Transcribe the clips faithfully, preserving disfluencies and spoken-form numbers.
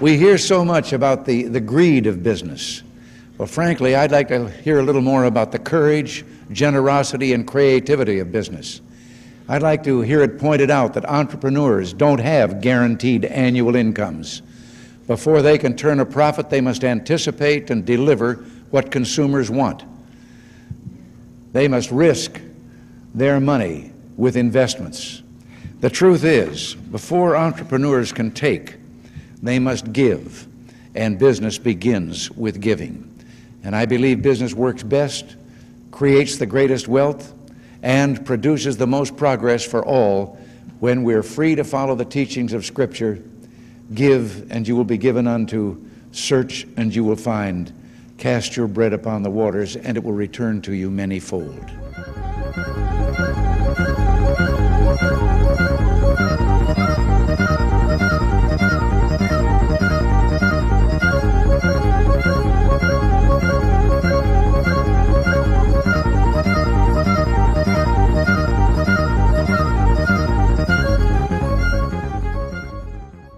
We hear so much about the, the greed of business. Well, frankly, I'd like to hear a little more about the courage, generosity, and creativity of business. I'd like to hear it pointed out that entrepreneurs don't have guaranteed annual incomes. Before they can turn a profit, they must anticipate and deliver what consumers want. They must risk their money with investments. The truth is, before entrepreneurs can take, they must give, and business begins with giving. And I believe business works best, creates the greatest wealth, and produces the most progress for all when we're free to follow the teachings of Scripture. Give, and you will be given unto. Search, and you will find. Cast your bread upon the waters, and it will return to you manyfold.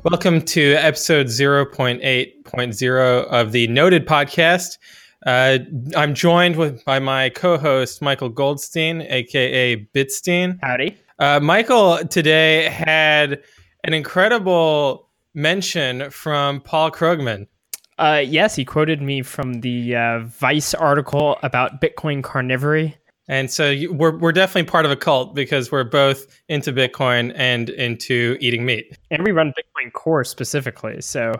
Welcome to episode zero point eight point zero of the Noted podcast. Uh, I'm joined with, by my co-host, Michael Goldstein, a k a. Bitstein. Howdy. Uh, Michael today had an incredible mention from Paul Krugman. Uh, yes, he quoted me from the uh, Vice article about Bitcoin carnivory. And so you, we're we're definitely part of a cult because we're both into Bitcoin and into eating meat. And we run Bitcoin Core specifically, so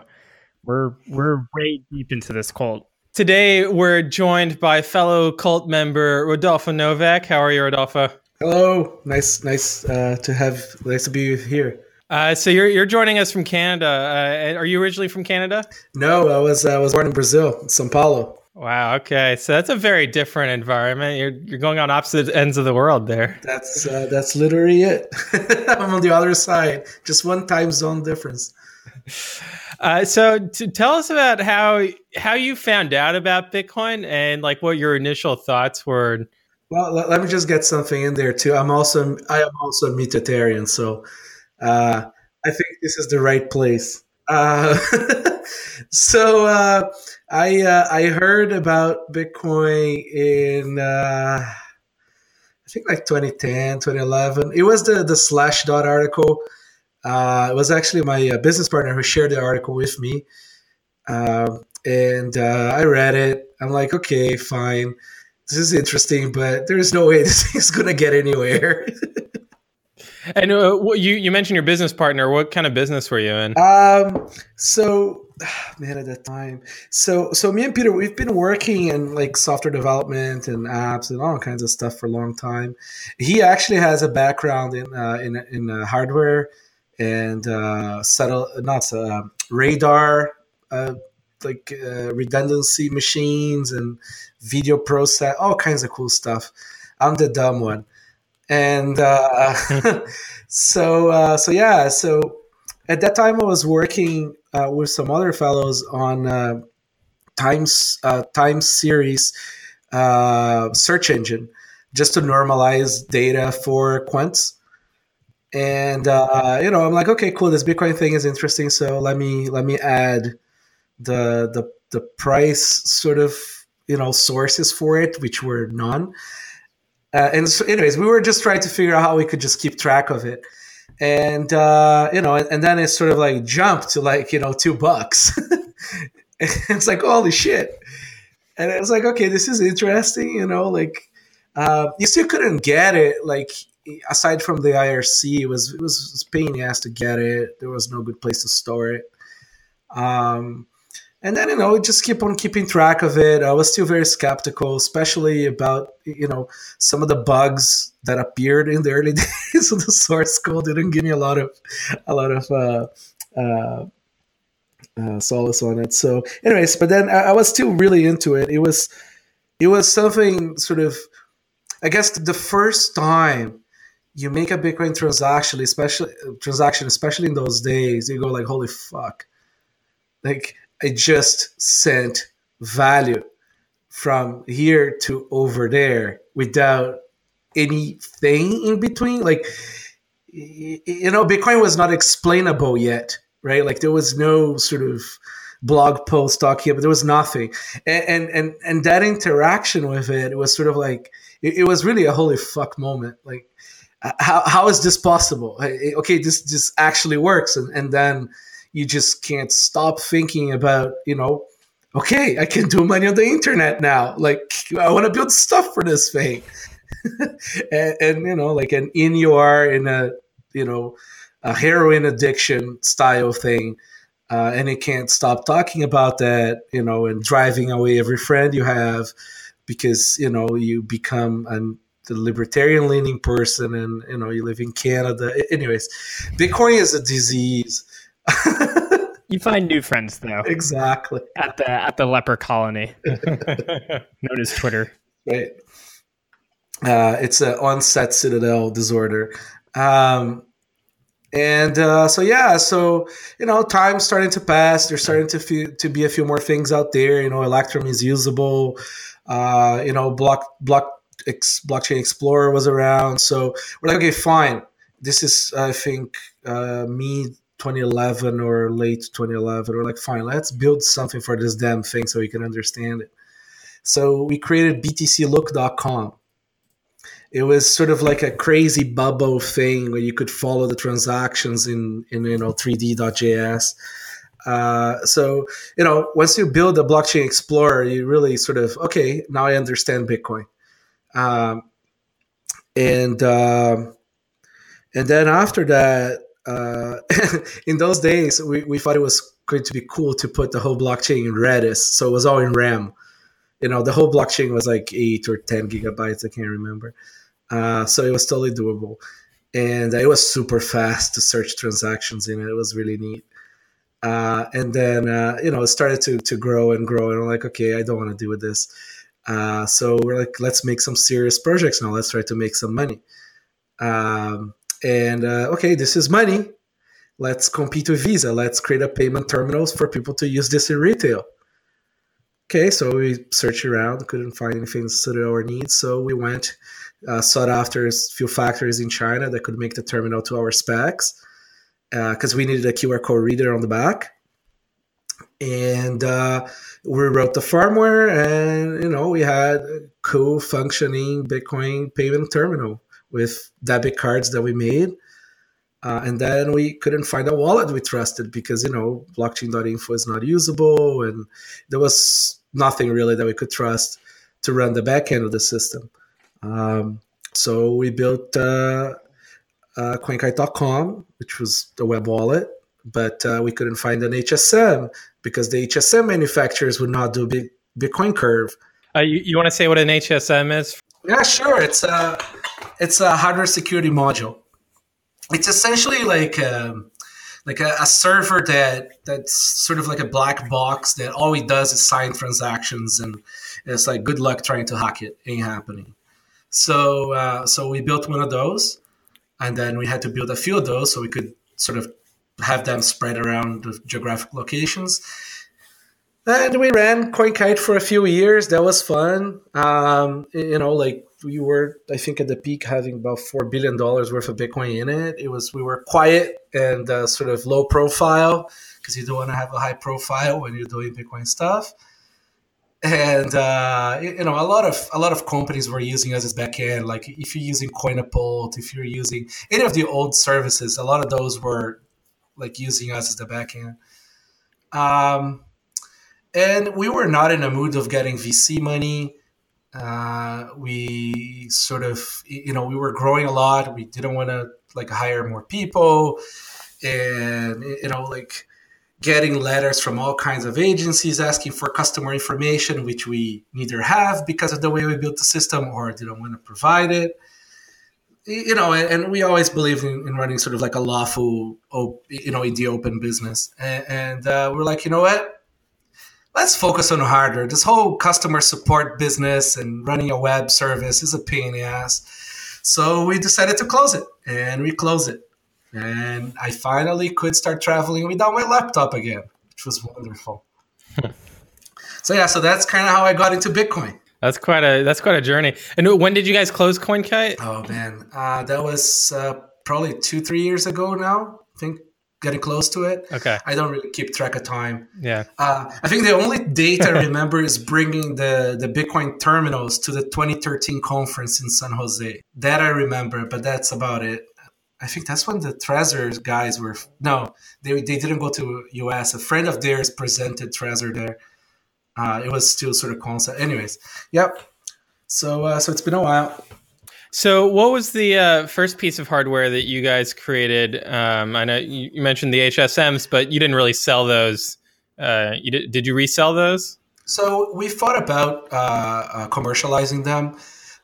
we're we're way deep into this cult. Today we're joined by fellow cult member Rodolfo Novak. How are you, Rodolfo? Hello, nice nice uh, to have nice to be here. Uh, so you're you're joining us from Canada. Uh, are you originally from Canada? No, I was I was born in Brazil, São Paulo. Wow. Okay. So that's a very different environment. You're you're going on opposite ends of the world there. That's uh, that's literally it. I'm on the other side. Just one time zone difference. Uh, so to tell us about how how you found out about Bitcoin and like what your initial thoughts were. Well, let, let me just get something in there too. I'm also I am also a meatitarian, so uh, I think this is the right place. Uh, so. Uh, I uh, I heard about Bitcoin in, uh, I think like twenty ten, twenty eleven. It was the, the Slash dot article. Uh, it was actually my uh, business partner who shared the article with me. Um, and uh, I read it. I'm like, okay, fine. This is interesting, but there is no way this is going to get anywhere. And uh, you, you mentioned your business partner. What kind of business were you in? Um, so... Man, at that time. So so me and Peter, we've been working in like software development and apps and all kinds of stuff for a long time. He actually has a background in uh, in, in uh, hardware and uh, settle, not uh, radar, uh, like uh, redundancy machines and video process, all kinds of cool stuff. I'm the dumb one. And uh, so, uh, so yeah, so at that time I was working Uh, with some other fellows on uh, times uh, time series uh, search engine, just to normalize data for quants. And uh, you know, I'm like, okay, cool. This Bitcoin thing is interesting. So let me let me add the the the price sort of you know sources for it, which were none. Uh, and so, anyways, we were just trying to figure out how we could just keep track of it. And, uh, you know, and then it sort of like jumped to like, you know, two bucks. It's like, holy shit. And I was like, okay, this is interesting. You know, like, uh, you still couldn't get it. Like, aside from the I R C, it was, it was, it was a pain in the ass to get it. There was no good place to store it. Um, and then, you know, just keep on keeping track of it. I was still very skeptical, especially about, you know, some of the bugs that appeared in the early days of the source code. Didn't give me a lot of a lot of uh, uh, uh, solace on it. So, anyways, but then I, I was still really into it. It was it was something sort of, I guess, the first time you make a Bitcoin transaction, especially transaction, especially in those days, you go like, holy fuck, like I just sent value from here to over there without anything in between. Like, you know, Bitcoin was not explainable yet. right? Like there was no sort of blog post talking about, there was nothing. And, and, and, and that interaction with it, it was sort of like, it, it was really a holy fuck moment. Like, how how is this possible? Okay, this, this actually works. And, and then you just can't stop thinking about, you know, okay, I can do money on the internet now. Like, I want to build stuff for this thing. and, and, you know, like an in you are in a, you know, a heroin addiction style thing. Uh, and it can't stop talking about that, you know, and driving away every friend you have because, you know, you become an the libertarian leaning person and, you know, you live in Canada. Anyways, Bitcoin is a disease. You find new friends though. Exactly. At the, at the leper colony known as Twitter. Right. Uh, it's an onset citadel disorder. Um, and, uh, so yeah, so, you know, time's starting to pass. There's starting to few, to be a few more things out there, you know, Electrum is usable, uh, you know, block, block, Blockchain Explorer was around, so we're like, okay, fine. This is, I think, uh, mid twenty eleven or late twenty eleven. We're like, fine, let's build something for this damn thing so we can understand it. So we created b t c look dot com. It was sort of like a crazy bubble thing where you could follow the transactions in, in you know, three D dot j s. Uh, so, you know, once you build a Blockchain Explorer, you really sort of, okay, now I understand Bitcoin. Um, and, um, and then after that, uh, in those days, we, we thought it was going to be cool to put the whole blockchain in Redis. So it was all in RAM. You know, the whole blockchain was like eight or ten gigabytes. I can't remember. Uh, so it was totally doable. And it was super fast to search transactions in it. It was really neat. Uh, and then, uh, you know, it started to, to grow and grow. And I'm like, okay, I don't want to deal with this. Uh, so we're like, let's make some serious projects now. Let's try to make some money. Um, and uh, okay, this is money. Let's compete with Visa. Let's create a payment terminal for people to use this in retail. Okay, so we searched around, couldn't find anything that suited our needs. So we went, uh, sought after a few factories in China that could make the terminal to our specs because uh, we needed a Q R code reader on the back. And uh, we wrote the firmware and, you know, we had a cool functioning Bitcoin payment terminal with debit cards that we made. Uh, and then we couldn't find a wallet we trusted because, you know, blockchain dot info is not usable. And there was nothing really that we could trust to run the back end of the system. Um, so we built uh, uh, coinkite dot com, which was the web wallet. But uh, we couldn't find an H S M because the H S M manufacturers would not do big Bitcoin Curve. Uh, you you want to say what an H S M is? Yeah, sure. It's a it's a hardware security module. It's essentially like a, like a, a server that that's sort of like a black box that all it does is sign transactions, and it's like good luck trying to hack it. Ain't happening. So uh, so we built one of those, and then we had to build a few of those so we could sort of have them spread around the geographic locations. And we ran CoinKite for a few years. That was fun. Um, you know, like we were, I think at the peak having about four billion dollars worth of Bitcoin in it. It was, we were quiet and uh, sort of low profile because you don't want to have a high profile when you're doing Bitcoin stuff. And, uh, you know, a lot of a lot of companies were using us as backend. Like if you're using Coinapult, if you're using any of the old services, a lot of those were like using us as the backend. Um, and we were not in a mood of getting V C money. Uh, we sort of, you know, we were growing a lot. We didn't want to like hire more people and, you know, like getting letters from all kinds of agencies asking for customer information, which we neither have because of the way we built the system or didn't want to provide it. You know, and we always believe in, in running sort of like a lawful, you know, in the open business. And, and uh, we're like, you know what? Let's focus on hardware. This whole customer support business and running a web service is a pain in the ass. So we decided to close it, and we closed it. And I finally could start traveling without my laptop again, which was wonderful. So yeah, so that's kind of how I got into Bitcoin. That's quite a that's quite a journey. And when did you guys close CoinKite? Oh man, uh, that was uh, probably two three years ago now. I think getting close to it. Okay. I don't really keep track of time. Yeah. Uh, I think the only date I remember is bringing the, the Bitcoin terminals to the twenty thirteen conference in San Jose. That I remember, but that's about it. I think that's when the Trezor guys were... No, they they didn't go to U S. A friend of theirs presented Trezor there. Uh, it was still sort of concept. Anyways, yep. So uh, so it's been a while. So what was the uh, first piece of hardware that you guys created? Um, I know you, you mentioned the H S Ms, but you didn't really sell those. Uh, you did, did you resell those? So we thought about uh, uh, commercializing them.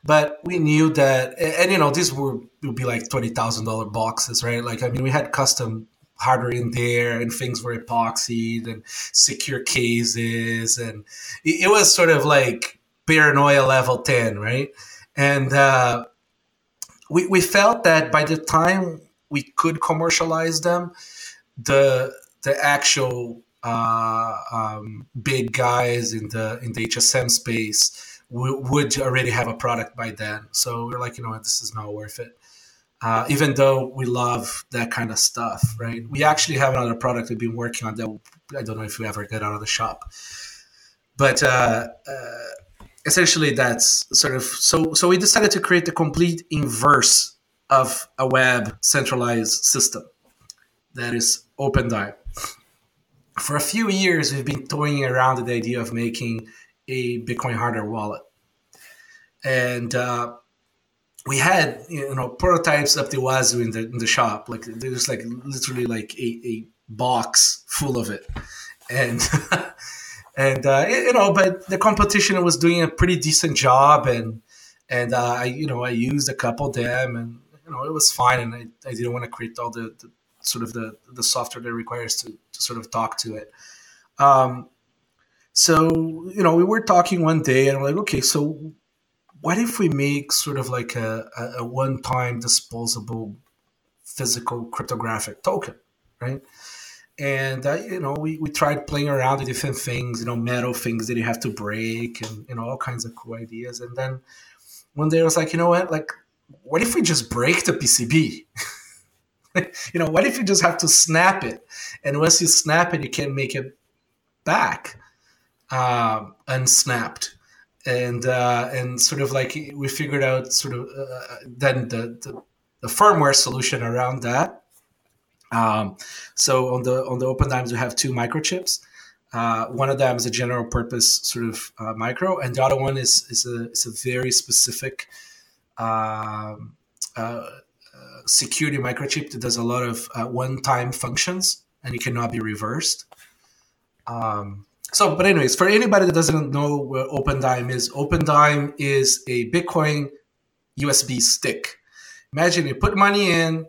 But we knew that, and you know, these were, would be like twenty thousand dollars boxes, right? Like, I mean, we had custom hardware in there and things were epoxied and secure cases. And it was sort of like paranoia level ten, right? And uh, we we felt that by the time we could commercialize them, the the actual uh, um, big guys in the in the H S M space we would already have a product by then. So we're like, you know what, this is not worth it. Uh, even though we love that kind of stuff, right? We actually have another product we've been working on that I don't know if we ever get out of the shop. But uh, uh, essentially that's sort of, so so we decided to create the complete inverse of a web centralized system. That is OpenDime. For a few years, we've been toying around with the idea of making a Bitcoin hardware wallet. And uh, we had, you know, prototypes up the wazoo in the, in the shop. Like there's like literally like a, a box full of it. And, and uh, you know, but the competition was doing a pretty decent job. And, and uh, I, you know, I used a couple of them and, you know, it was fine. And I, I didn't want to create all the, the sort of the, the software that requires to, to sort of talk to it. Um, So, you know, we were talking one day and I'm like, okay, so what if we make sort of like a, a one-time disposable physical cryptographic token, right? And, uh, you know, we, we tried playing around with different things, you know, metal things that you have to break and, you know, all kinds of cool ideas. And then one day I was like, you know what, like, what if we just break the P C B? You know, what if you just have to snap it? And once you snap it, you can't make it back. Uh, unsnapped and uh, and sort of like we figured out sort of uh, then the, the the firmware solution around that. Um, so on the on the OpenDimes we have two microchips. Uh, one of them is a general purpose sort of uh, micro, and the other one is is a is a very specific uh, uh, security microchip that does a lot of uh, one time functions and it cannot be reversed. Um, So, but anyways, for anybody that doesn't know what OpenDime is, OpenDime is a Bitcoin U S B stick. Imagine you put money in,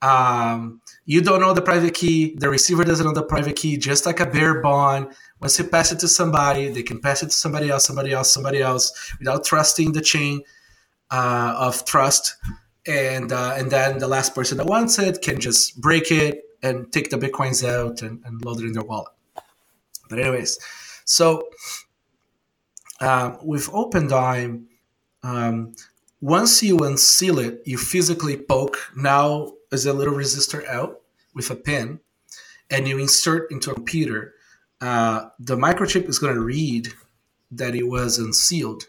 um, you don't know the private key, the receiver doesn't know the private key, just like a bearer bond. Once you pass it to somebody, they can pass it to somebody else, somebody else, somebody else, without trusting the chain uh, of trust. And uh, and then the last person that wants it can just break it and take the Bitcoins out and, and load it in their wallet. But anyways, so um, with OpenDime, um, once you unseal it, you physically poke. Now there's a little resistor out with a pin, and you insert into a computer. Uh, the microchip is going to read that it was unsealed,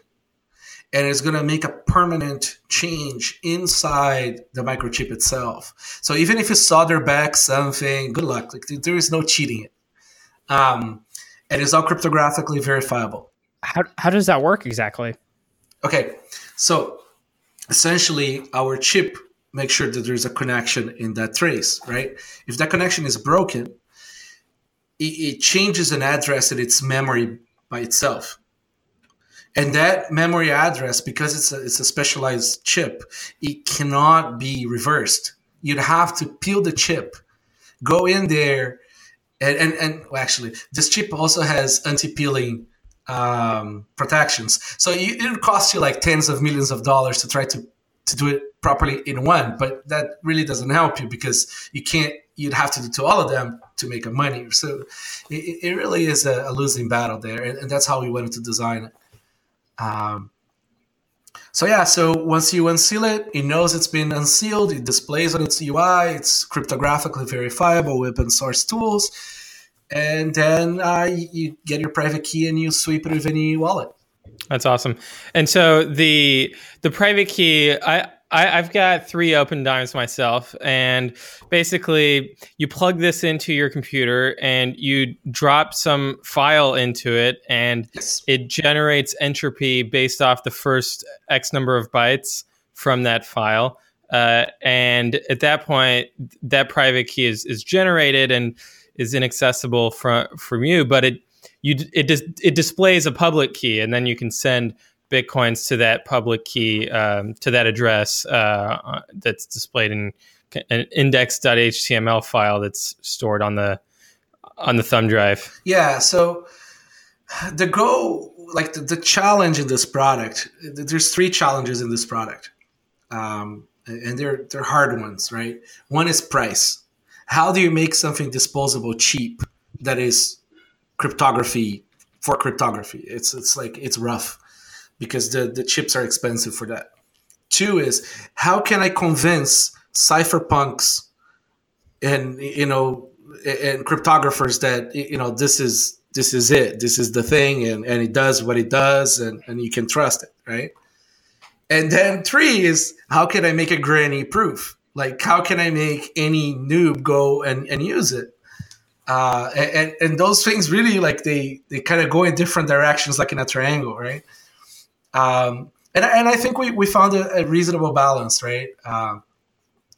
and it's going to make a permanent change inside the microchip itself. So even if you solder back something, good luck. Like, there is no cheating it. Um, and it's all cryptographically verifiable. How how does that work exactly? Okay, so essentially our chip makes sure that there's a connection in that trace, right? If that connection is broken, it, it changes an address in its memory by itself. And that memory address, because it's a, it's a specialized chip, it cannot be reversed. You'd have to peel the chip, go in there, And, and and well, actually, this chip also has anti-peeling um, protections. So you, it would cost you like tens of millions of dollars to try to, to do it properly in one, but that really doesn't help you because you can't. You'd have to do to all of them to make a money. So it, it really is a, a losing battle there, and, and that's how we wanted to design it. Um, So yeah, so once you unseal it, it knows it's been unsealed. It displays on its U I. It's cryptographically verifiable with open source tools. And then uh, you get your private key and you sweep it with any wallet. That's awesome. And so the the private key, I, I, I've got three open dimes myself. And basically, you plug this into your computer and you drop some file into it. And yes. It generates entropy based off the first X number of bytes from that file. Uh, and at that point, that private key is, is generated and is inaccessible from from you, but it you it dis, it displays a public key, and then you can send bitcoins to that public key um, to that address uh, that's displayed in an index dot H T M L file that's stored on the on the thumb drive. Yeah. So the go like the, the challenge in this product, there's three challenges in this product, um, and they're they're hard ones, right? One is price. How do you make something disposable cheap that is cryptography for cryptography? It's it's like it's rough because the, the chips are expensive for that. Two is, how can I convince cypherpunks and you know and cryptographers that you know this is this is it, this is the thing, and, and it does what it does and, and you can trust it, right? And then three is, how can I make a granny proof? Like, how can I make any noob go and, and use it? Uh, and, and those things really, like, they, they kind of go in different directions, like in a triangle, right? Um, and, and I think we, we found a, a reasonable balance, right? Uh,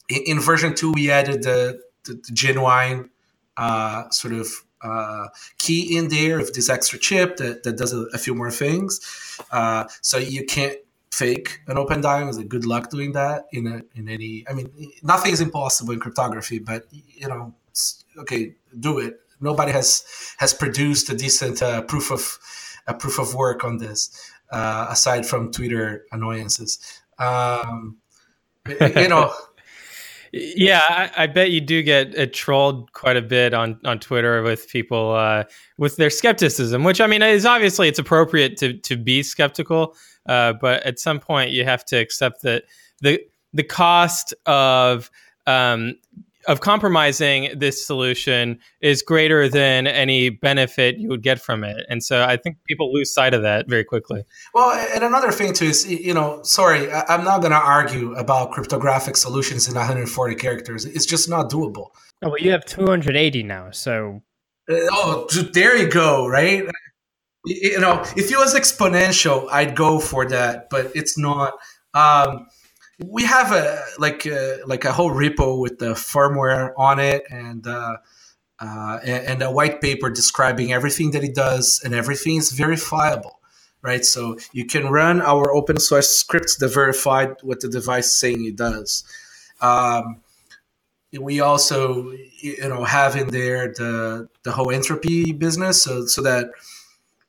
in, in version two, we added the, the, the genuine uh, sort of uh, key in there with this extra chip that, that does a, a few more things. Uh, so you can't fake an open dime. Is a good luck doing that in a, in any. I mean, nothing is impossible in cryptography, but you know, okay, do it. Nobody has has produced a decent uh, proof of a proof of work on this, uh, aside from Twitter annoyances. Um, you know, yeah, I, I bet you do get uh, trolled quite a bit on, on Twitter with people uh, with their skepticism, which I mean is obviously it's appropriate to to be skeptical. Uh, but at some point, you have to accept that the the cost of um, of compromising this solution is greater than any benefit you would get from it. And so I think people lose sight of that very quickly. Well, and another thing, too, is, you know, sorry, I'm not going to argue about cryptographic solutions in one hundred forty characters. It's just not doable. Oh, well, you have two hundred eighty now, so. Oh, there you go, right? You know, if it was exponential, I'd go for that, but it's not. Um, we have a like a, like a whole repo with the firmware on it, and uh, uh, and a white paper describing everything that it does, and everything is verifiable, right? So you can run our open source scripts that verify what the device is saying it does. Um, we also, you know, have in there the the whole entropy business, so so that.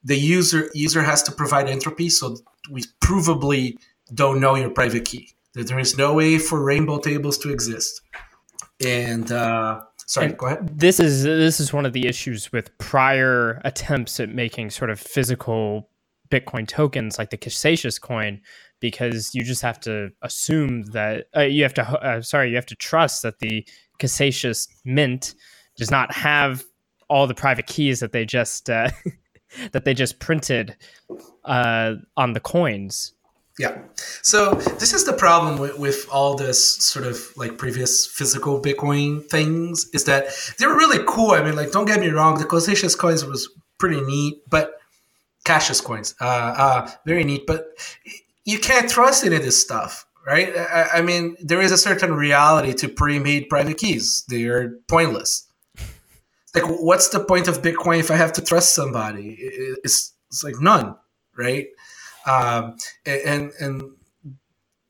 The user user has to provide entropy, so we provably don't know your private key. That there is no way for rainbow tables to exist. And uh, sorry, and go ahead. This is this is one of the issues with prior attempts at making sort of physical Bitcoin tokens, like the Casascius coin, because you just have to assume that uh, you have to. Uh, sorry, you have to trust that the Casascius mint does not have all the private keys that they just. Uh, that they just printed uh, on the coins. Yeah. So this is the problem with, with all this sort of like previous physical Bitcoin things is that they were really cool. I mean, like, don't get me wrong. The Casascius coins was pretty neat, but Casascius coins, uh, uh, very neat, but you can't trust any of this stuff, right? I, I mean, there is a certain reality to pre-made private keys. They're pointless. Like, what's the point of Bitcoin if I have to trust somebody? It's, it's like none, right? Um, and and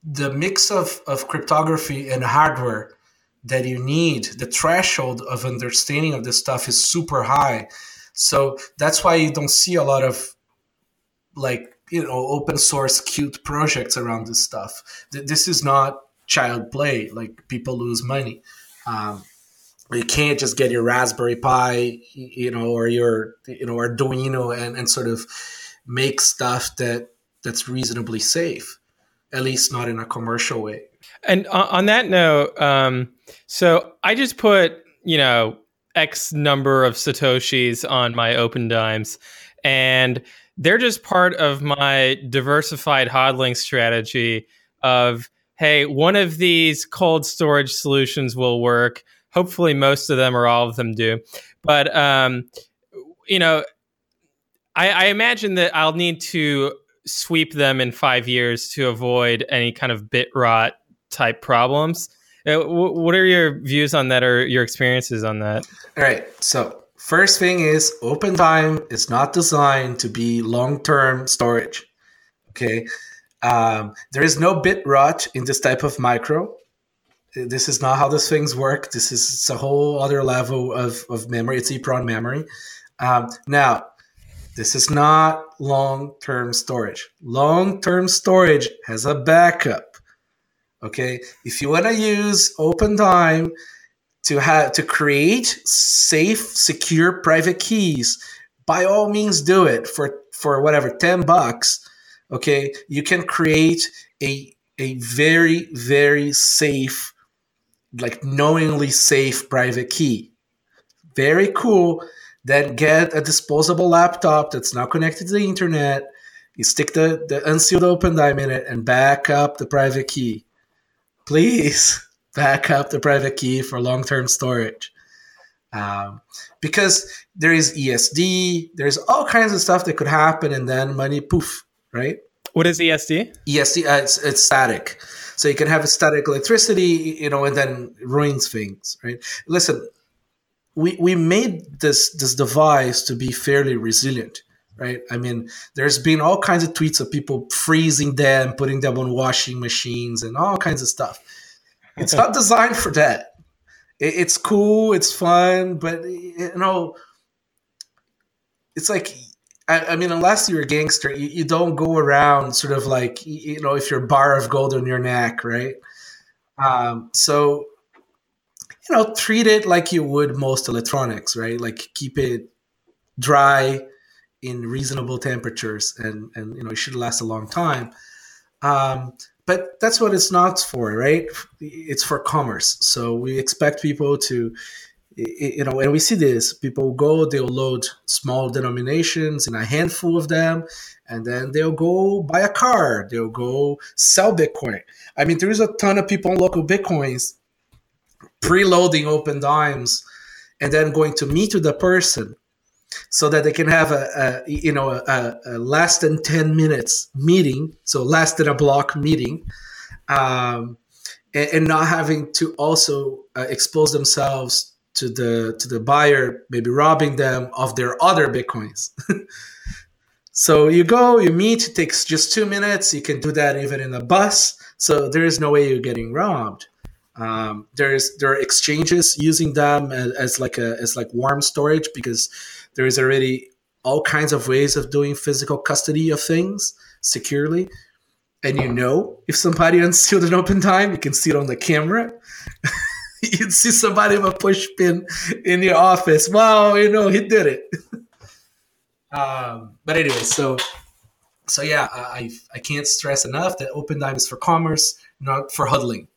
the mix of, of cryptography and hardware that you need, the threshold of understanding of this stuff is super high. So that's why you don't see a lot of, like, you know, open source cute projects around this stuff. This is not child play. Like, people lose money. Um You can't just get your Raspberry Pi, you know, or your, you know, Arduino and, and sort of make stuff that that's reasonably safe. at least not in a commercial way. And on that note, um, so I just put, you know, X number of Satoshis on my OpenDimes, and they're just part of my diversified hodling strategy of, hey, one of these cold storage solutions will work. Hopefully most of them or all of them do. But, um, you know, I, I imagine that I'll need to sweep them in five years to avoid any kind of bit rot type problems. Uh, w- what are your views on that, or your experiences on that? All right. So first thing is, OpenDime is not designed to be long-term storage. Okay. Um, there is no bit rot in this type of micro. This is not how these things work. This is it's a whole other level of, of memory. It's EEPROM memory. Um, now, this is not long-term storage. Long-term storage has a backup. Okay, if you want to use OpenDime to have to create safe, secure private keys, by all means do it for for whatever ten bucks. Okay, you can create a a very very safe, like knowingly safe private key. Very cool. Then get a disposable laptop that's not connected to the internet. You stick the, the unsealed OpenDime in it and back up the private key. Please back up the private key for long-term storage. Um, because there is E S D, there's all kinds of stuff that could happen, and then money, poof, right? What is E S D? E S D, uh, it's, it's static. So you can have a static electricity, you know, and then it ruins things, right? Listen, we, we made this, this device to be fairly resilient, right? I mean, there's been all kinds of tweets of people freezing them, putting them on washing machines and all kinds of stuff. It's not designed for that. It, it's cool, it's fun, but, you know, it's like, I, I mean, unless you're a gangster, you, you don't go around sort of like, you know, if you're a bar of gold on your neck, right? Um, so, you know, treat it like you would most electronics, right? Like keep it dry, in reasonable temperatures, and, and you know it should last a long time. Um, but that's what it's not for, right? It's for commerce. So we expect people to, you know, and we see this, people go, they'll load small denominations and a handful of them, and then they'll go buy a car, they'll go sell Bitcoin. I mean, there is a ton of people on local Bitcoins preloading OpenDimes and then going to meet with the person so that they can have a, a you know a, a less than ten minutes meeting, so less than a block meeting, um, and, and not having to also uh, expose themselves to the to the buyer, maybe robbing them of their other Bitcoins. So you go, you meet, it takes just two minutes. You can do that even in a bus. So there is no way you're getting robbed. Um, there's there are exchanges using them as, as like a as like warm storage, because there is already all kinds of ways of doing physical custody of things securely. And you know, if somebody unsealed an OpenDime, you can see it on the camera. You'd see somebody with a push pin in your office. Wow, you know, he did it. um, but anyway, so so yeah, I I can't stress enough that OpenDime is for commerce, not for huddling.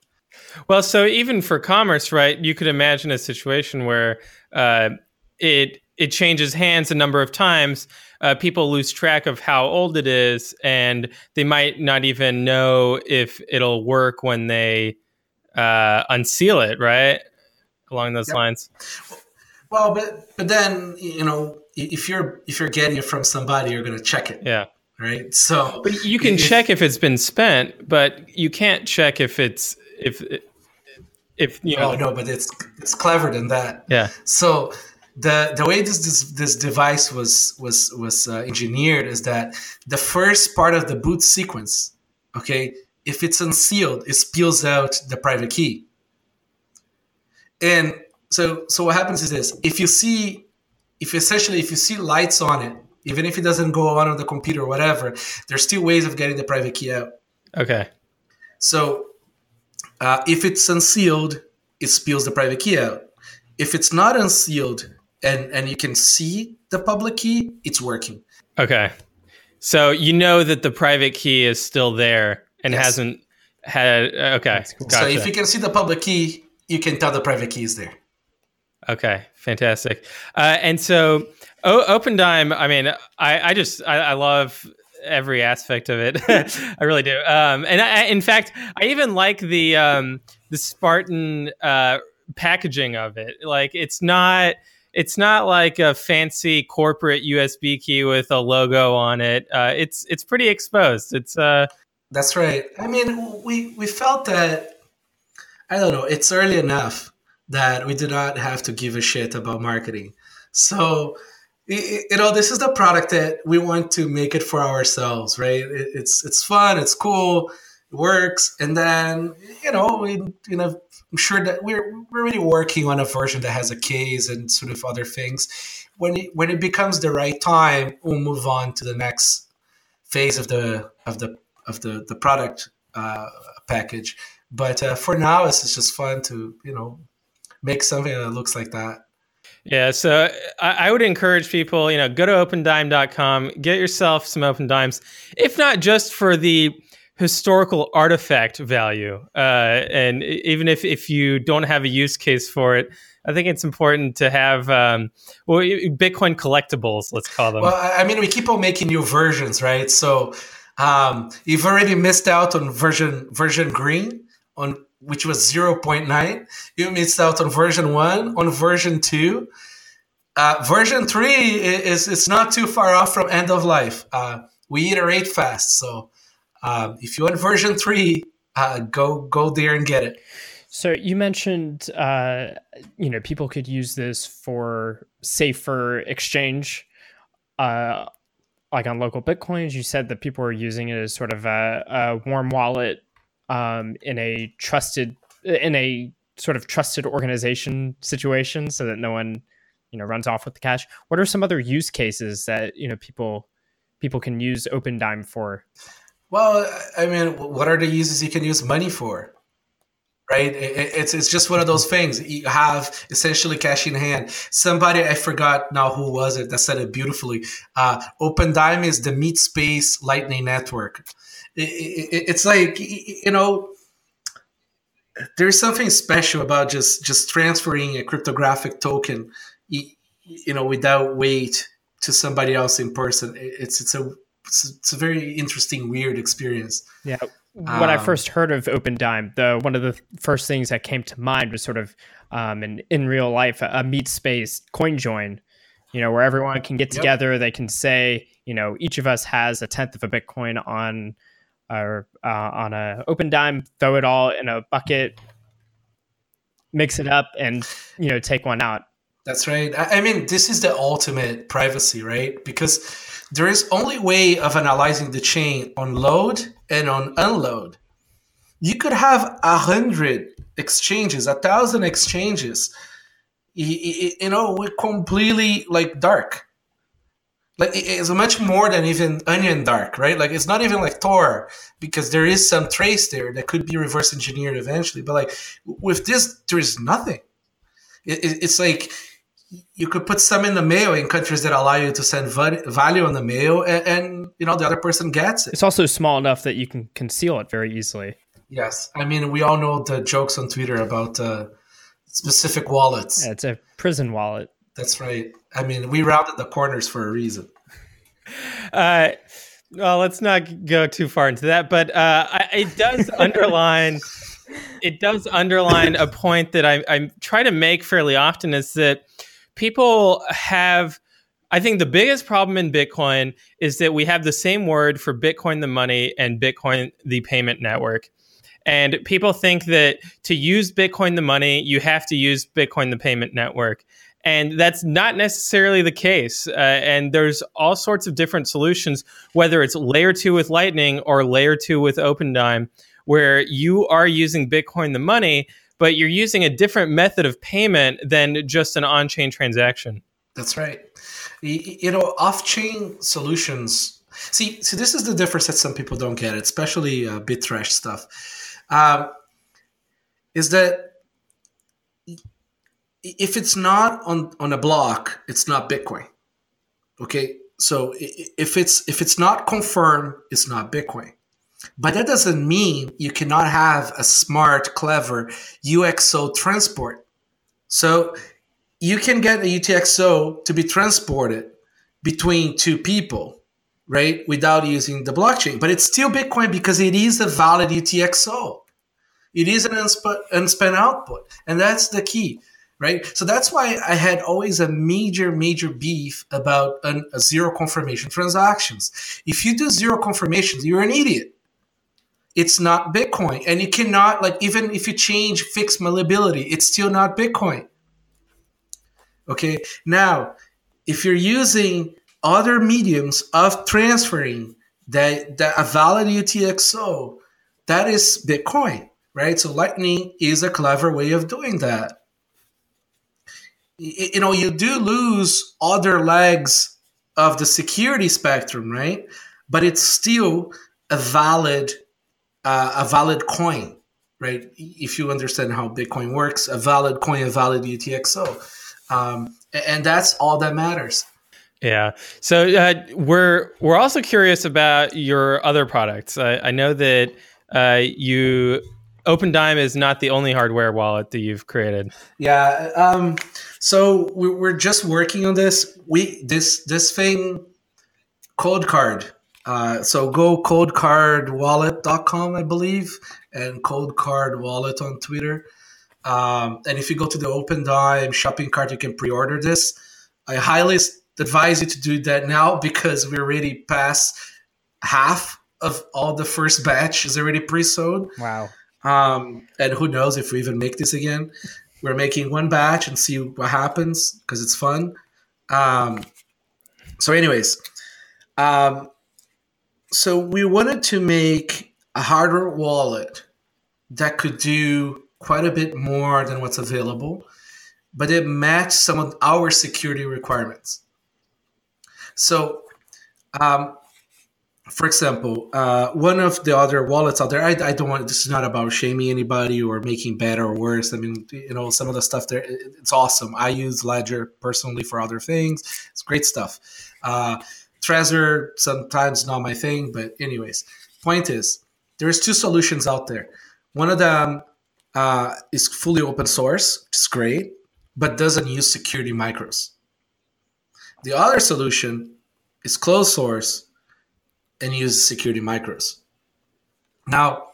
Well, so even for commerce, right, you could imagine a situation where uh, it it changes hands a number of times. Uh, people lose track of how old it is, and they might not even know if it'll work when they uh, unseal it, right? Along those yep. lines. Well, but but then, you know, if you're if you're getting it from somebody, you're going to check it. Yeah. Right. So, but you can if, check if it's been spent, but you can't check if it's if if you know. Oh no, but it's it's cleverer than that. Yeah. So the the way this this, this device was was was uh, engineered is that the first part of the boot sequence, okay, if it's unsealed, it spills out the private key. And so so what happens is this: if you see, if essentially if you see lights on it, even if it doesn't go on on the computer or whatever, there's still ways of getting the private key out. Okay. So uh, if it's unsealed, it spills the private key out. If it's not unsealed and, and you can see the public key, it's working. Okay. So you know that the private key is still there and yes. hasn't had. Okay, cool. Gotcha. So if you can see the public key, you can tell the private key is there. Okay, fantastic. Uh, and so, o- OpenDime. I mean, I, I just I, I love every aspect of it. I really do. Um, and I, in fact, I even like the um, the Spartan uh, packaging of it. Like, it's not. It's not like a fancy corporate U S B key with a logo on it. Uh, it's it's pretty exposed. It's uh, that's right. I mean, we we felt that, I don't know, it's early enough that we do not have to give a shit about marketing. So, you know, this is the product that we want to make it for ourselves, right? It's it's fun, it's cool, it works, and then, you know, we you know. I'm sure that we're we're really working on a version that has a case and sort of other things. When it, when it becomes the right time, we'll move on to the next phase of the of the of the the product uh, package. But uh, for now, it's, it's just fun to you know make something that looks like that. Yeah, so I, I would encourage people, you know, go to opendime dot com, get yourself some OpenDimes, if not just for the historical artifact value, uh, and even if, if you don't have a use case for it, I think it's important to have um, well, Bitcoin collectibles, let's call them. Well, I mean, we keep on making new versions, right? So um, you've already missed out on version version green, on which was zero point nine. You missed out on version one, on version two. Uh, version three is it's not too far off from end of life. Uh, we iterate fast, so. Um, if you want version three, uh, go go there and get it. So you mentioned, uh, you know, people could use this for safer exchange, uh, like on local Bitcoins. You said that people were using it as sort of a, a warm wallet um, in a trusted, in a sort of trusted organization situation, so that no one, you know, runs off with the cash. What are some other use cases that you know people people can use OpenDime for? Well, I mean, what are the uses you can use money for, right? It's it's just one of those things. You have essentially cash in hand. Somebody, I forgot now who was it that said it beautifully. Uh, OpenDime is the meat space lightning network. It, it, it's like, you know, there's something special about just, just transferring a cryptographic token, you know, without weight to somebody else in person. It's it's a It's a very interesting, weird experience. Yeah. When um, I first heard of OpenDime, the one of the first things that came to mind was sort of um, an in real life, a, a meet space coin join, you know, where everyone can get together. Yep. They can say, you know, each of us has a tenth of a Bitcoin on our uh, on a OpenDime, throw it all in a bucket, mix it up, and you know, take one out. That's right. I mean, this is the ultimate privacy, right? Because there is only way of analyzing the chain on load and on unload. You could have a hundred exchanges, a thousand exchanges, you, you know, we're completely like dark. Like it's much more than even onion dark, right? Like it's not even like Tor, because there is some trace there that could be reverse engineered eventually. But like with this, there is nothing. It's like you could put some in the mail in countries that allow you to send value on the mail, and, and you know the other person gets it. It's also small enough that you can conceal it very easily. Yes, I mean we all know the jokes on Twitter about uh, specific wallets. Yeah, it's a prison wallet. That's right. I mean we rounded the corners for a reason. Uh, well, let's not go too far into that, but uh, I, it does underline. It does underline a point that I, I try to make fairly often is that people have, I think the biggest problem in Bitcoin is that we have the same word for Bitcoin the money and Bitcoin the payment network. And people think that to use Bitcoin the money, you have to use Bitcoin the payment network. And that's not necessarily the case. Uh, and there's all sorts of different solutions, whether it's layer two with Lightning or layer two with OpenDime, where you are using Bitcoin the money, but you're using a different method of payment than just an on-chain transaction. That's right. You know, off-chain solutions. See, see, this is the difference that some people don't get, especially uh, BitTrash stuff, um, is that if it's not on, on a block, it's not Bitcoin. Okay, so if it's if it's not confirmed, it's not Bitcoin. But that doesn't mean you cannot have a smart, clever U X O transport. So you can get a U T X O to be transported between two people, right, without using the blockchain. But it's still Bitcoin because it is a valid U T X O. It is an unsp- unspent output, and that's the key, right? So that's why I had always a major, major beef about an, a zero confirmation transactions. If you do zero confirmations, you're an idiot. It's not Bitcoin, and you cannot, like, even if you change fixed malleability, it's still not Bitcoin. Okay, now, if you're using other mediums of transferring that, that a valid U T X O, that is Bitcoin. Right, so Lightning is a clever way of doing that. You know, you do lose other legs of the security spectrum, right? But it's still a valid, uh, a valid coin, right? If you understand how Bitcoin works, a valid coin, a valid U T X O, um, and that's all that matters. Yeah. So uh, we're we're also curious about your other products. I, I know that uh, you. OpenDime is not the only hardware wallet that you've created. Yeah. Um, so we, we're just working on this. We this this thing, Cold Card. Uh, so go cold card wallet dot com, I believe, and Cold Card Wallet on Twitter. Um, and if you go to the OpenDime shopping cart, you can pre-order this. I highly advise you to do that now because we're already past half of all the first batch is already pre-sold. Wow. Um, and who knows if we even make this again. We're making one batch and see what happens because it's fun. Um, so anyways, um, so we wanted to make a hardware wallet that could do quite a bit more than what's available, but it matched some of our security requirements. So, um, for example, uh, one of the other wallets out there, I, I don't want, this is not about shaming anybody or making better or worse. I mean, you know, some of the stuff there, it's awesome. I use Ledger personally for other things. It's great stuff. Uh, Trezor, sometimes not my thing, but anyways, point is, there's two solutions out there. One of them uh, is fully open source, which is great, but doesn't use security micros. The other solution is closed source, and use security micros. Now,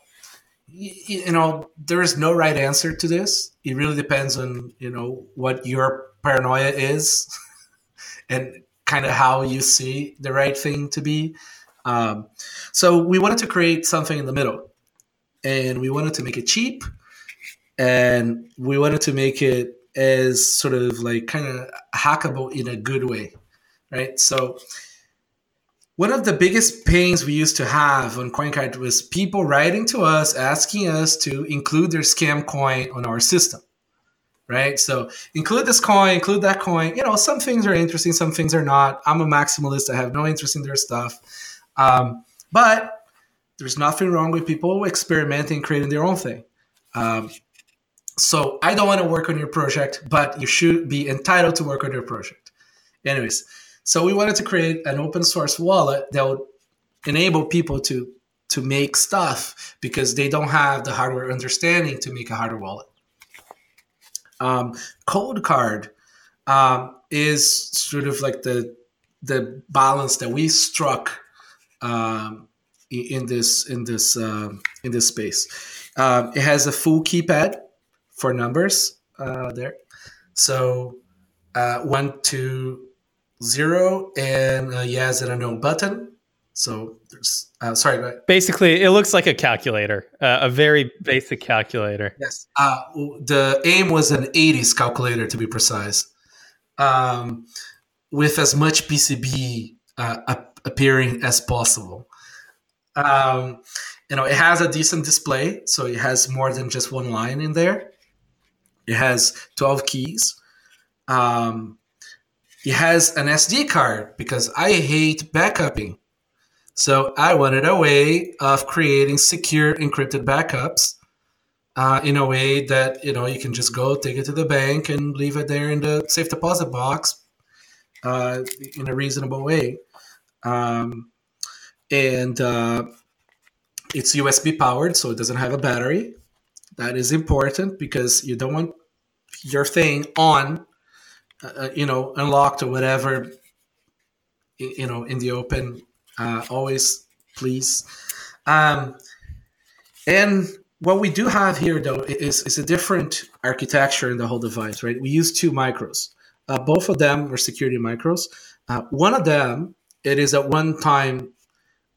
you know, there is no right answer to this. It really depends on, you know, what your paranoia is and kind of how you see the right thing to be. Um, so we wanted to create something in the middle, and we wanted to make it cheap, and we wanted to make it as sort of like kind of hackable in a good way, right? So one of the biggest pains we used to have on CoinKite was people writing to us, asking us to include their scam coin on our system, right? So include this coin, include that coin. You know, some things are interesting, some things are not. I'm a maximalist. I have no interest in their stuff. Um, but there's nothing wrong with people experimenting, creating their own thing. Um, so I don't want to work on your project, but you should be entitled to work on your project. Anyways. So we wanted to create an open source wallet that would enable people to, to make stuff because they don't have the hardware understanding to make a hardware wallet. Um, Cold Card um, is sort of like the the balance that we struck um, in this in this um, in this space. Um, it has a full keypad for numbers uh, there, so uh, one, two. Zero and a yes and a no button. So there's uh, sorry. But basically, it looks like a calculator, uh, a very basic calculator. Yes. Uh, the aim was an eighties calculator to be precise, um, with as much P C B uh, appearing as possible. Um, you know, it has a decent display, so it has more than just one line in there. It has twelve keys. Um, It has an S D card because I hate backupping. So I wanted a way of creating secure encrypted backups uh, in a way that, you know, you can just go take it to the bank and leave it there in the safe deposit box uh, in a reasonable way. Um, and uh, It's U S B powered, so it doesn't have a battery. That is important because you don't want your thing on, uh, you know, unlocked or whatever, you know, in the open. Uh, always, please. Um, and what we do have here, though, is, is a different architecture in the whole device, right? We use two micros. Uh, both of them were security micros. Uh, one of them, it is a one-time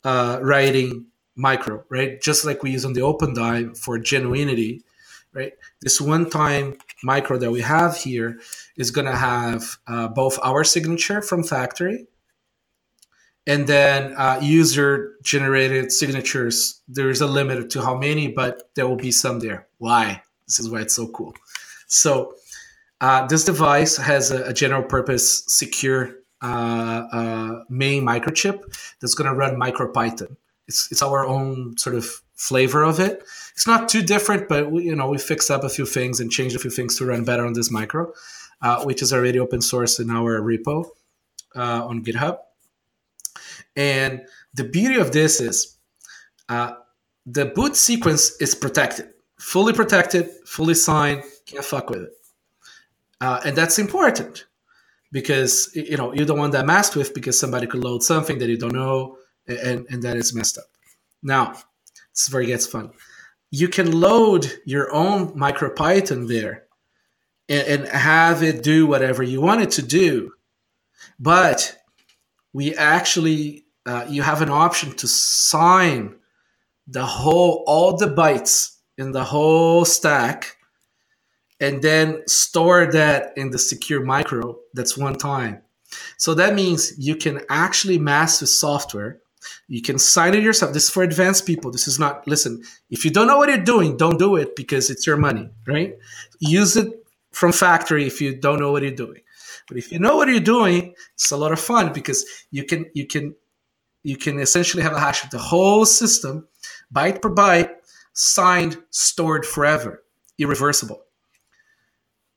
uh, writing micro, right? Just like we use on the OpenDime for genuinity, right? This one-time micro that we have here is going to have uh, both our signature from factory and then uh, user-generated signatures. There is a limit to how many, but there will be some there. Why? This is why it's so cool. So uh, this device has a, a general-purpose secure Uh, uh, main microchip that's going to run MicroPython. It's it's our own sort of flavor of it. It's not too different, but we, you know, we fixed up a few things and changed a few things to run better on this micro, uh, which is already open source in our repo uh, on GitHub. And the beauty of this is uh, the boot sequence is protected, fully protected, fully signed. Can't fuck with it, uh, and that's important. Because, you know, you don't want that messed with because somebody could load something that you don't know, and, and that is messed up. Now, this is where it gets fun. You can load your own MicroPython there and, and have it do whatever you want it to do. But we actually, uh, you have an option to sign the whole, all the bytes in the whole stack and then store that in the secure micro that's one time. So that means you can actually master software. You can sign it yourself. This is for advanced people. This is not, listen, if you don't know what you're doing, don't do it because it's your money, right? Use it from factory if you don't know what you're doing. But if you know what you're doing, it's a lot of fun because you can you can, you can essentially have a hash of the whole system, byte per byte, signed, stored forever, irreversible.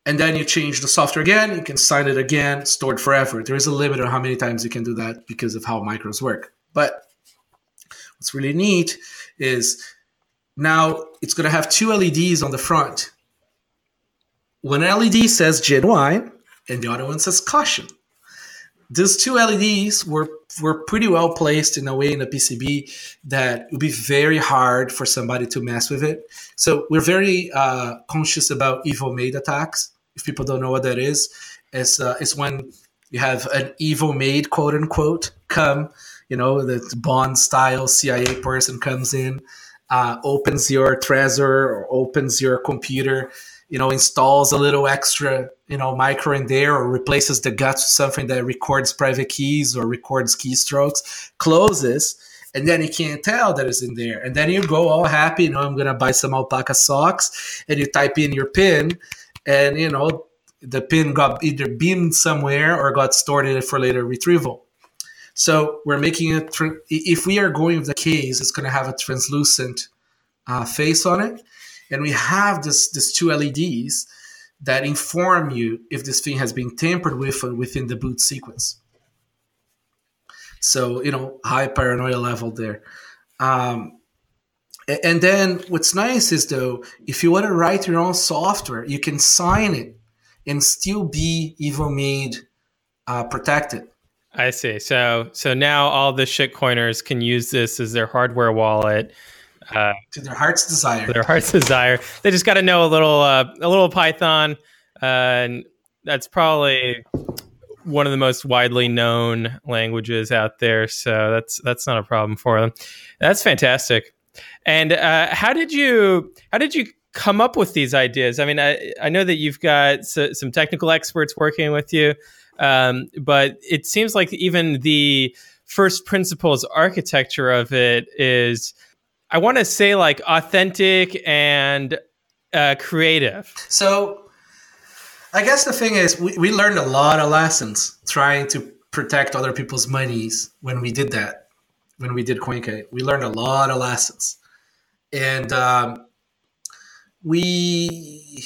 And then you change the software again, you can sign it again, stored forever. There is a limit on how many times you can do that because of how micros work. But what's really neat is now it's going to have two L E Ds on the front. One L E D says genuine and the other one says caution. These two L E Ds were, were pretty well placed in a way in the P C B that it would be very hard for somebody to mess with it. So we're very uh, conscious about evil-made attacks. If people don't know what that is, it's, uh, it's when you have an evil-made, quote-unquote, come, you know, the Bond-style C I A person comes in, uh, opens your Trezor or opens your computer, you know, installs a little extra, you know, micro in there or replaces the guts with something that records private keys or records keystrokes, closes, and then you can't tell that it's in there. And then you go all happy, you know, I'm going to buy some alpaca socks, and you type in your PIN, and, you know, the PIN got either beamed somewhere or got stored in it for later retrieval. So we're making it, if we are going with the case, it's going to have a translucent uh, face on it. And we have this, this two L E Ds that inform you if this thing has been tampered with within the boot sequence. So, you know, high paranoia level there. Um, and then what's nice is, though, if you want to write your own software, you can sign it and still be evil-made uh, protected. I see. So so now all the shitcoiners can use this as their hardware wallet. Uh, to their heart's desire. To their heart's desire. They just got to know a little, uh, a little Python, uh, and that's probably one of the most widely known languages out there. So that's that's not a problem for them. That's fantastic. And uh, how did you how did you come up with these ideas? I mean, I I know that you've got s- some technical experts working with you, um, but it seems like even the first principles architecture of it is, I want to say, like, authentic and uh, creative. So I guess the thing is we, we learned a lot of lessons trying to protect other people's monies when we did that, when we did CoinKite. We learned a lot of lessons. And um, we,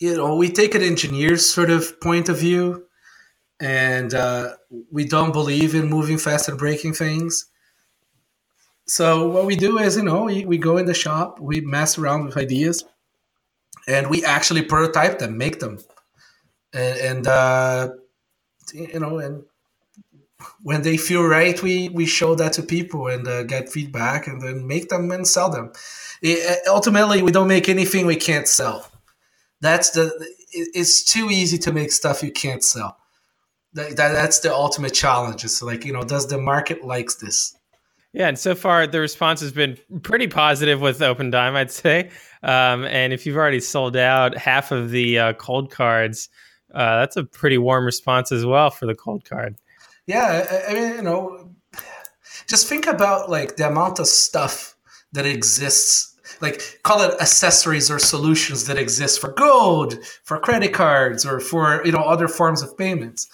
you know, we take an engineer's sort of point of view, and uh, we don't believe in moving fast and breaking things. So what we do is, you know, we, we go in the shop, we mess around with ideas, and we actually prototype them, make them. And, and uh, you know, and when they feel right, we, we show that to people and uh, get feedback and then make them and sell them. It, ultimately, we don't make anything we can't sell. That's the it, it's too easy to make stuff you can't sell. That, that that's the ultimate challenge. It's like, you know, does the market likes this? Yeah, and so far the response has been pretty positive with OpenDime, I'd say. Um, and if you've already sold out half of the uh, cold cards, uh, that's a pretty warm response as well for the cold card. Yeah, I, I mean, you know, just think about like the amount of stuff that exists. Like, call it accessories or solutions that exist for gold, for credit cards, or for, you know, other forms of payments.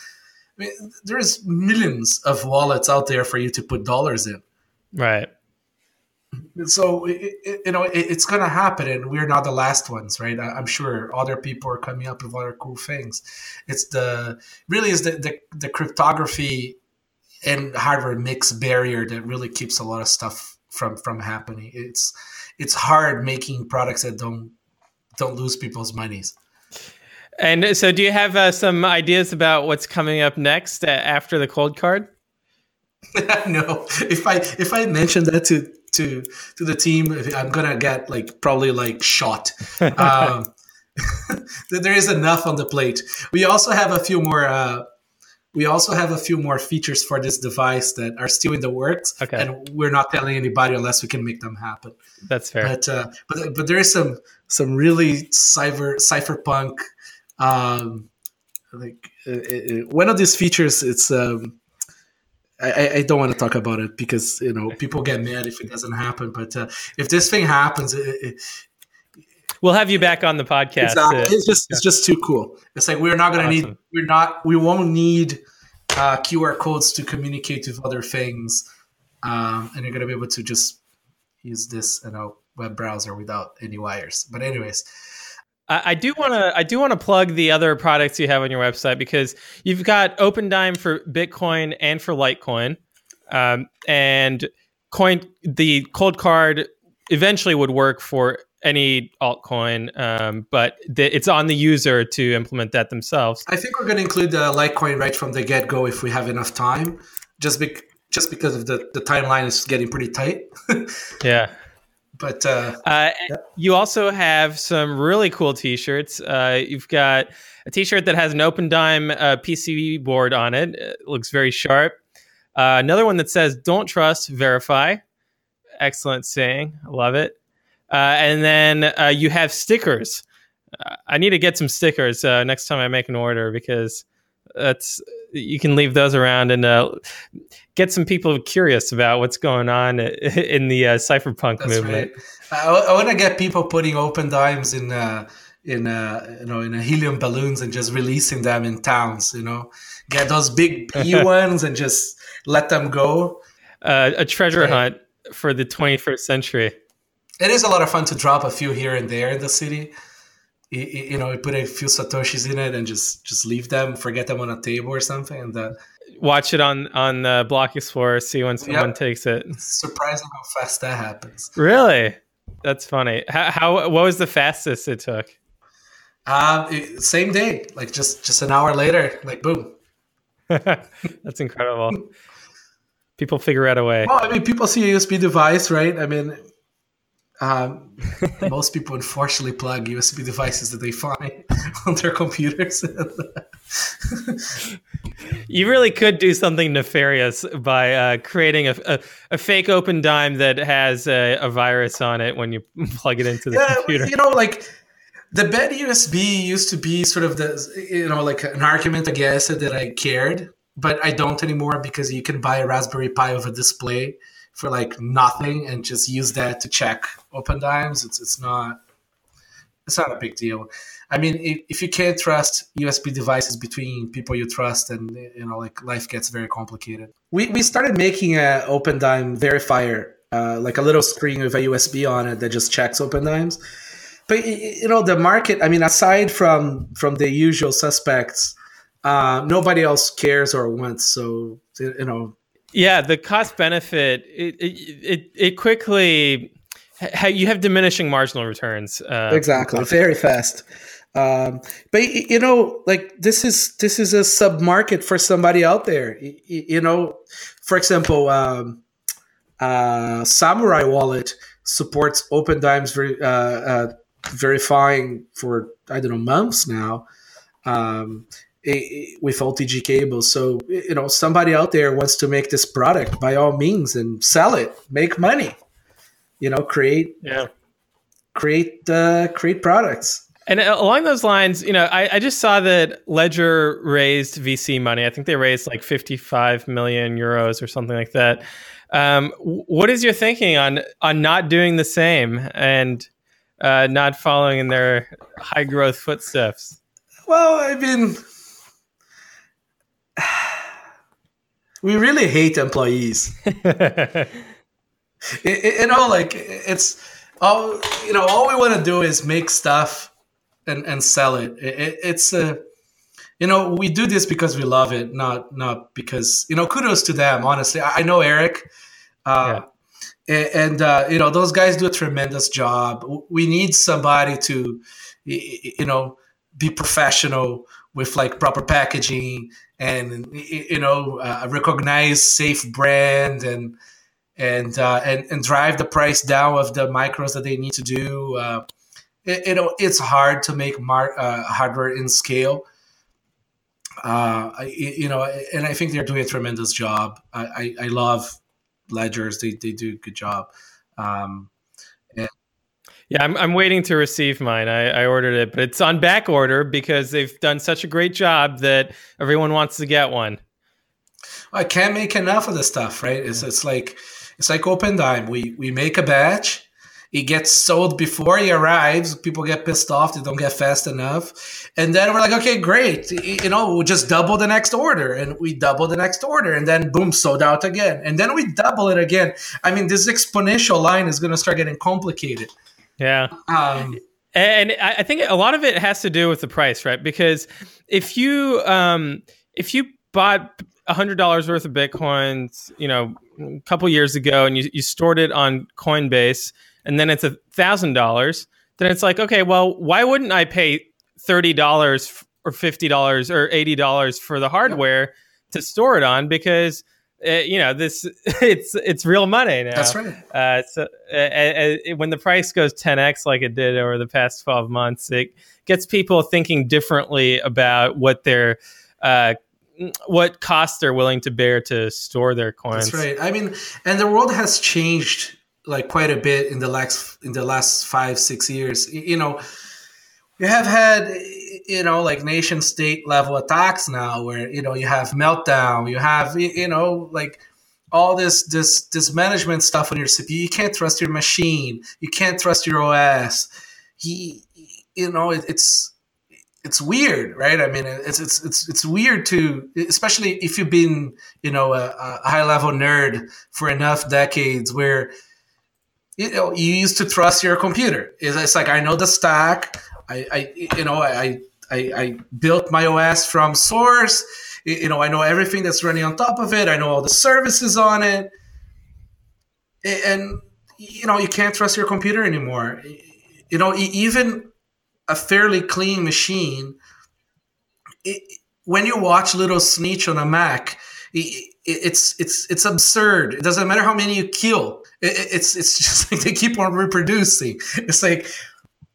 I mean, there's millions of wallets out there for you to put dollars in. Right. So, it, it, you know, it, it's going to happen, and we're not the last ones, right? I, I'm sure other people are coming up with other cool things. It's the, really is the, the, the cryptography and hardware mix barrier that really keeps a lot of stuff from, from happening. It's, it's hard making products that don't don't lose people's monies. And so do you have uh, some ideas about what's coming up next uh, after the cold card? No. If I if I mention that to to to the team, I'm going to get like probably like shot. Um, there is enough on the plate. We also have a few more uh, We also have a few more features for this device that are still in the works, okay. And we're not telling anybody unless we can make them happen. That's fair. But uh, but, but there is some some really cyber cypherpunk. Um, like it, it, one of these features, it's um, I, I don't want to talk about it because you know people get mad if it doesn't happen. But uh, if this thing happens, it, it, we'll have you back on the podcast. Exactly. To, it's just, yeah. It's just too cool. It's like, we're not going to awesome. need, we're not, we won't need uh, Q R codes to communicate with other things. Um, and you're going to be able to just use this in a web browser without any wires. But anyways, I do want to I do want to plug the other products you have on your website, because you've got OpenDime for Bitcoin and for Litecoin, um, and coin, the cold card eventually would work for any altcoin, um, but th- it's on the user to implement that themselves. I think we're going to include the Litecoin right from the get-go if we have enough time, just be- just because of the, the timeline is getting pretty tight. yeah. But uh, uh, yeah. You also have some really cool T-shirts. Uh, you've got a T-shirt that has an OpenDime uh, P C B board on it. It looks very sharp. Uh, another one that says, "Don't trust, verify." Excellent saying. I love it. Uh, and then uh, you have stickers. Uh, I need to get some stickers uh, next time I make an order, because that's you can leave those around and uh, get some people curious about what's going on in the uh, cypherpunk that's movement. Right. I, I want to get people putting OpenDimes in uh, in uh, you know in a helium balloons and just releasing them in towns. You know, get those big B ones and just let them go. Uh, a treasure right. hunt for the twenty-first century. It is a lot of fun to drop a few here and there in the city. You, you know, you put a few satoshis in it and just, just leave them, forget them on a table or something, and uh, watch it on on the Block Explorer. See when someone yep. takes it. It's surprising how fast that happens. Really, that's funny. How, how what was the fastest it took? Um, it, same day, like just just an hour later, like boom. That's incredible. People figure out a way. Well, I mean, people see a U S B device, right? I mean. Um, most people unfortunately plug U S B devices that they find on their computers. You really could do something nefarious by uh, creating a, a, a fake OpenDime that has a, a virus on it when you plug it into the yeah, computer. You know, like the bad U S B used to be sort of the, you know, like an argument against it that I cared, but I don't anymore, because you can buy a Raspberry Pi with a display for like nothing and just use that to check OpenDimes. It's it's not it's not a big deal. I mean, if, if you can't trust U S B devices between people you trust, and you know, like life gets very complicated. We we started making a OpenDime verifier, uh, like a little screen with a U S B on it that just checks OpenDimes. But you know, the market. I mean, aside from from the usual suspects, uh, nobody else cares or wants. So you know. Yeah, the cost benefit, it it it quickly, you have diminishing marginal returns. Uh, exactly, very fast. Um, but you know, like this is this is a sub-market for somebody out there. You, you know, for example, um, uh, Samurai Wallet supports OpenDime's ver- uh, uh, verifying for I don't know months now um, it, with O T G cables. So you know, somebody out there wants to make this product by all means and sell it, make money. You know, create yeah, create uh, create products. And along those lines, you know, I, I just saw that Ledger raised V C money. I think they raised like fifty-five million euros or something like that. Um, what is your thinking on on not doing the same and uh, not following in their high growth footsteps? Well, I mean, we really hate employees. it, it, you know, like it's all you know. All we want to do is make stuff. And, and sell it. it. It's a, you know, we do this because we love it, not not because you know. Kudos to them, honestly. I, I know Eric, uh, yeah. and, and uh, you know those guys do a tremendous job. We need somebody to, you know, be professional with like proper packaging and you know uh, recognize safe brand and and uh, and and drive the price down of the micros that they need to do. Uh, You know, it's hard to make mar- uh, hardware in scale. Uh, you know, and I think they're doing a tremendous job. I, I, I love Ledgers; they they do a good job. Um, and- yeah, I'm I'm waiting to receive mine. I, I ordered it, but it's on back order because they've done such a great job that everyone wants to get one. I can't make enough of this stuff, right? It's it's like it's like OpenDime. We we make a batch. It gets sold before he arrives. People get pissed off. They don't get fast enough. And then we're like, okay, great. You know, we'll just double the next order. And we double the next order. And then, boom, sold out again. And then we double it again. I mean, this exponential line is going to start getting complicated. Yeah. Um, and I think a lot of it has to do with the price, right? Because if you um, if you bought one hundred dollars worth of Bitcoins, you know, a couple years ago, and you, you stored it on Coinbase, and then it's a thousand dollars. Then it's like, okay, well, why wouldn't I pay thirty dollars or fifty dollars or eighty dollars for the hardware to store it on? Because uh, you know this, it's it's real money now. That's right. Uh, so uh, uh, when the price goes ten x like it did over the past twelve months, it gets people thinking differently about what their uh, what costs they're willing to bear to store their coins. That's right. I mean, and the world has changed. Like quite a bit in the last in the last five six years, you know, you have had you know like nation state level attacks now, where you know you have meltdown, you have you know like all this this this management stuff on your C P U. You can't trust your machine, you can't trust your O S. He, you know, it, it's it's weird, right? I mean, it's it's it's it's weird to, especially if you've been you know a, a high level nerd for enough decades, where you know, you used to trust your computer. It's, it's like, I know the stack. I, I you know, I, I, I built my O S from source. You know, I know everything that's running on top of it. I know all the services on it. And, you know, you can't trust your computer anymore. You know, even a fairly clean machine, it, when you watch Little Snitch on a Mac, it, It's it's it's absurd. It doesn't matter how many you kill. It, it's it's just like they keep on reproducing. It's like,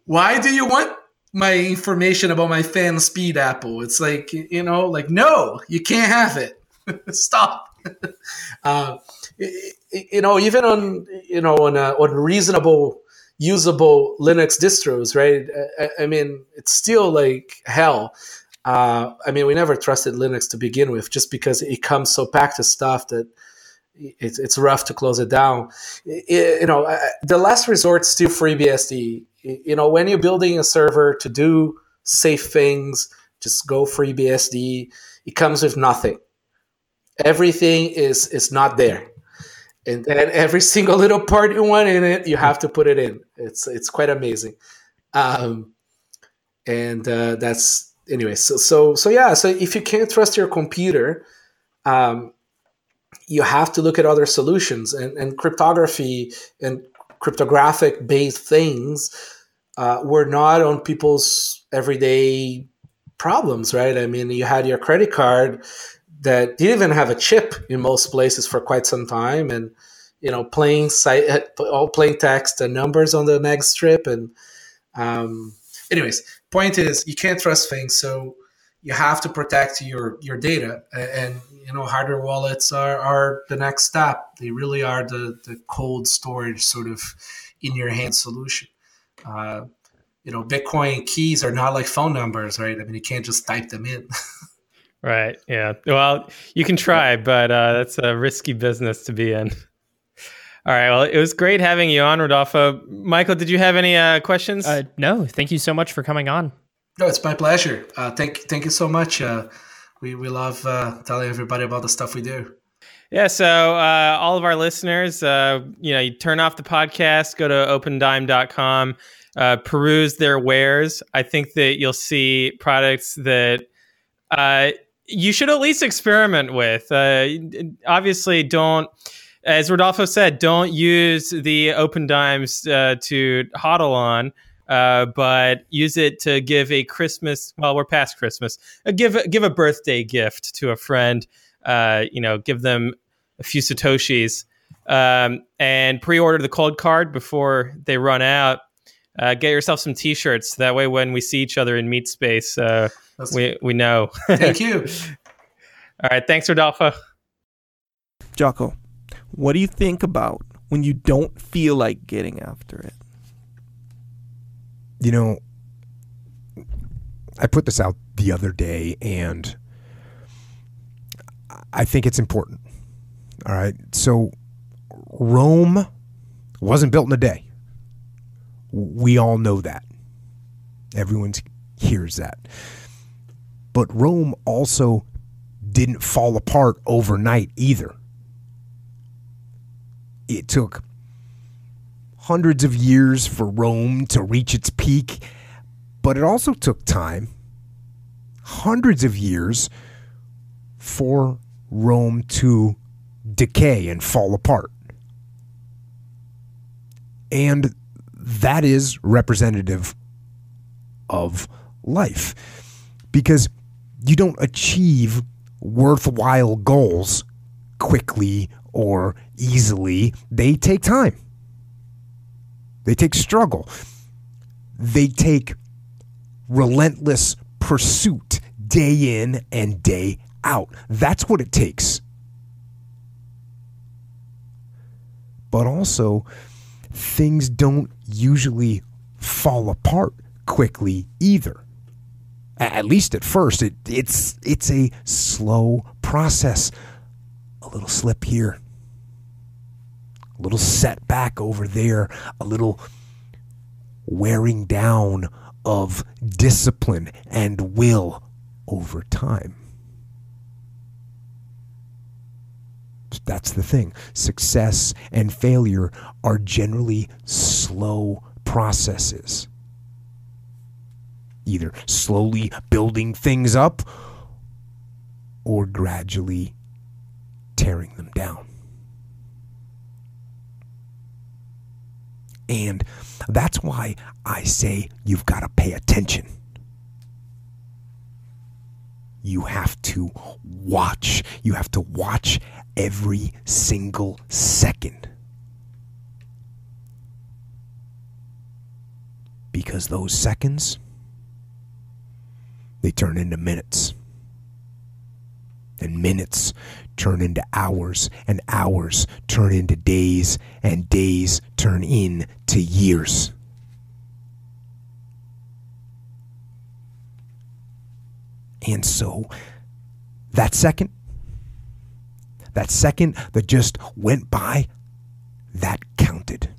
why do you want my information about my fan speed, Apple? It's like, you know, like, no, you can't have it. Stop. Uh, you know, even on you know on a, on reasonable, usable Linux distros, right? I, I mean, it's still like hell. Uh, I mean, we never trusted Linux to begin with, just because it comes so packed with stuff that it's it's rough to close it down. It, you know, uh, the last resort is still FreeBSD. You know, when you're building a server to do safe things, just go FreeBSD. It comes with nothing. Everything is is not there, and then every single little part you want in it, you have to put it in. It's it's quite amazing, um, and uh, that's. Anyway, so so so yeah. So if you can't trust your computer, um, you have to look at other solutions, and, and cryptography and cryptographic based things uh, were not on people's everyday problems, right? I mean, you had your credit card that didn't even have a chip in most places for quite some time, and you know, plain site, all plain text and numbers on the mag strip. And um, anyways, point is, you can't trust things, so you have to protect your your data. And you know, hardware wallets are are the next step. They really are the the cold storage sort of in your hand solution. Uh, you know, Bitcoin keys are not like phone numbers, right? I mean, you can't just type them in. Right. Yeah. Well, you can try, but uh, that's a risky business to be in. All right. Well, it was great having you on, Rodolfo. Michael, did you have any uh, questions? Uh, no. Thank you so much for coming on. No, it's my pleasure. Uh, thank, thank you so much. Uh, we we love uh, telling everybody about the stuff we do. Yeah. So uh, all of our listeners, uh, you know, you turn off the podcast, go to open dime dot com, uh, peruse their wares. I think that you'll see products that uh, you should at least experiment with. Uh, obviously, don't, as Rodolfo said, don't use the open dimes uh, to hodl on, uh, but use it to give a Christmas, well, we're past Christmas, uh, give, give a birthday gift to a friend, uh, you know, give them a few Satoshis, um, and pre-order the cold card before they run out. Uh, get yourself some t-shirts. That way, when we see each other in meet space, uh, we, we know. Thank you. All right. Thanks, Rodolfo. Jocko, what do you think about when you don't feel like getting after it? You know, I put this out the other day, and I think it's important. All right. So Rome wasn't built in a day. We all know that. Everyone hears that. But Rome also didn't fall apart overnight either. It took hundreds of years for Rome to reach its peak, but it also took time, hundreds of years, for Rome to decay and fall apart. And that is representative of life, because you don't achieve worthwhile goals quickly or easily. They take time. They take struggle. They take relentless pursuit day in and day out. That's what it takes. But also, things don't usually fall apart quickly either. At least at first, it, it's it's a slow process. A little slip here, a little setback over there, a little wearing down of discipline and will over time. That's the thing. Success and failure are generally slow processes. Either slowly building things up or gradually tearing them down. And that's why I say you've got to pay attention. You have to watch. You have to watch every single second. Because those seconds, they turn into minutes. And minutes turn into hours, and hours turn into days, and days turn into years. And so, that second, that second that just went by, that counted.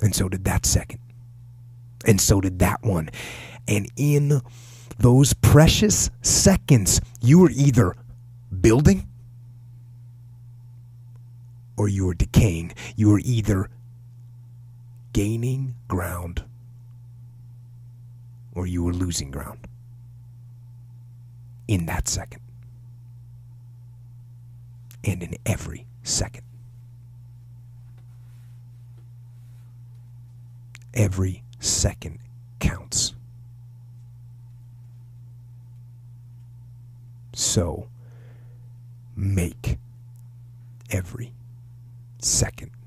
And so did that second. And so did that one. And in those precious seconds, you were either building or you were decaying. You were either gaining ground or you were losing ground in that second. and in every second. Every second counts. So make every second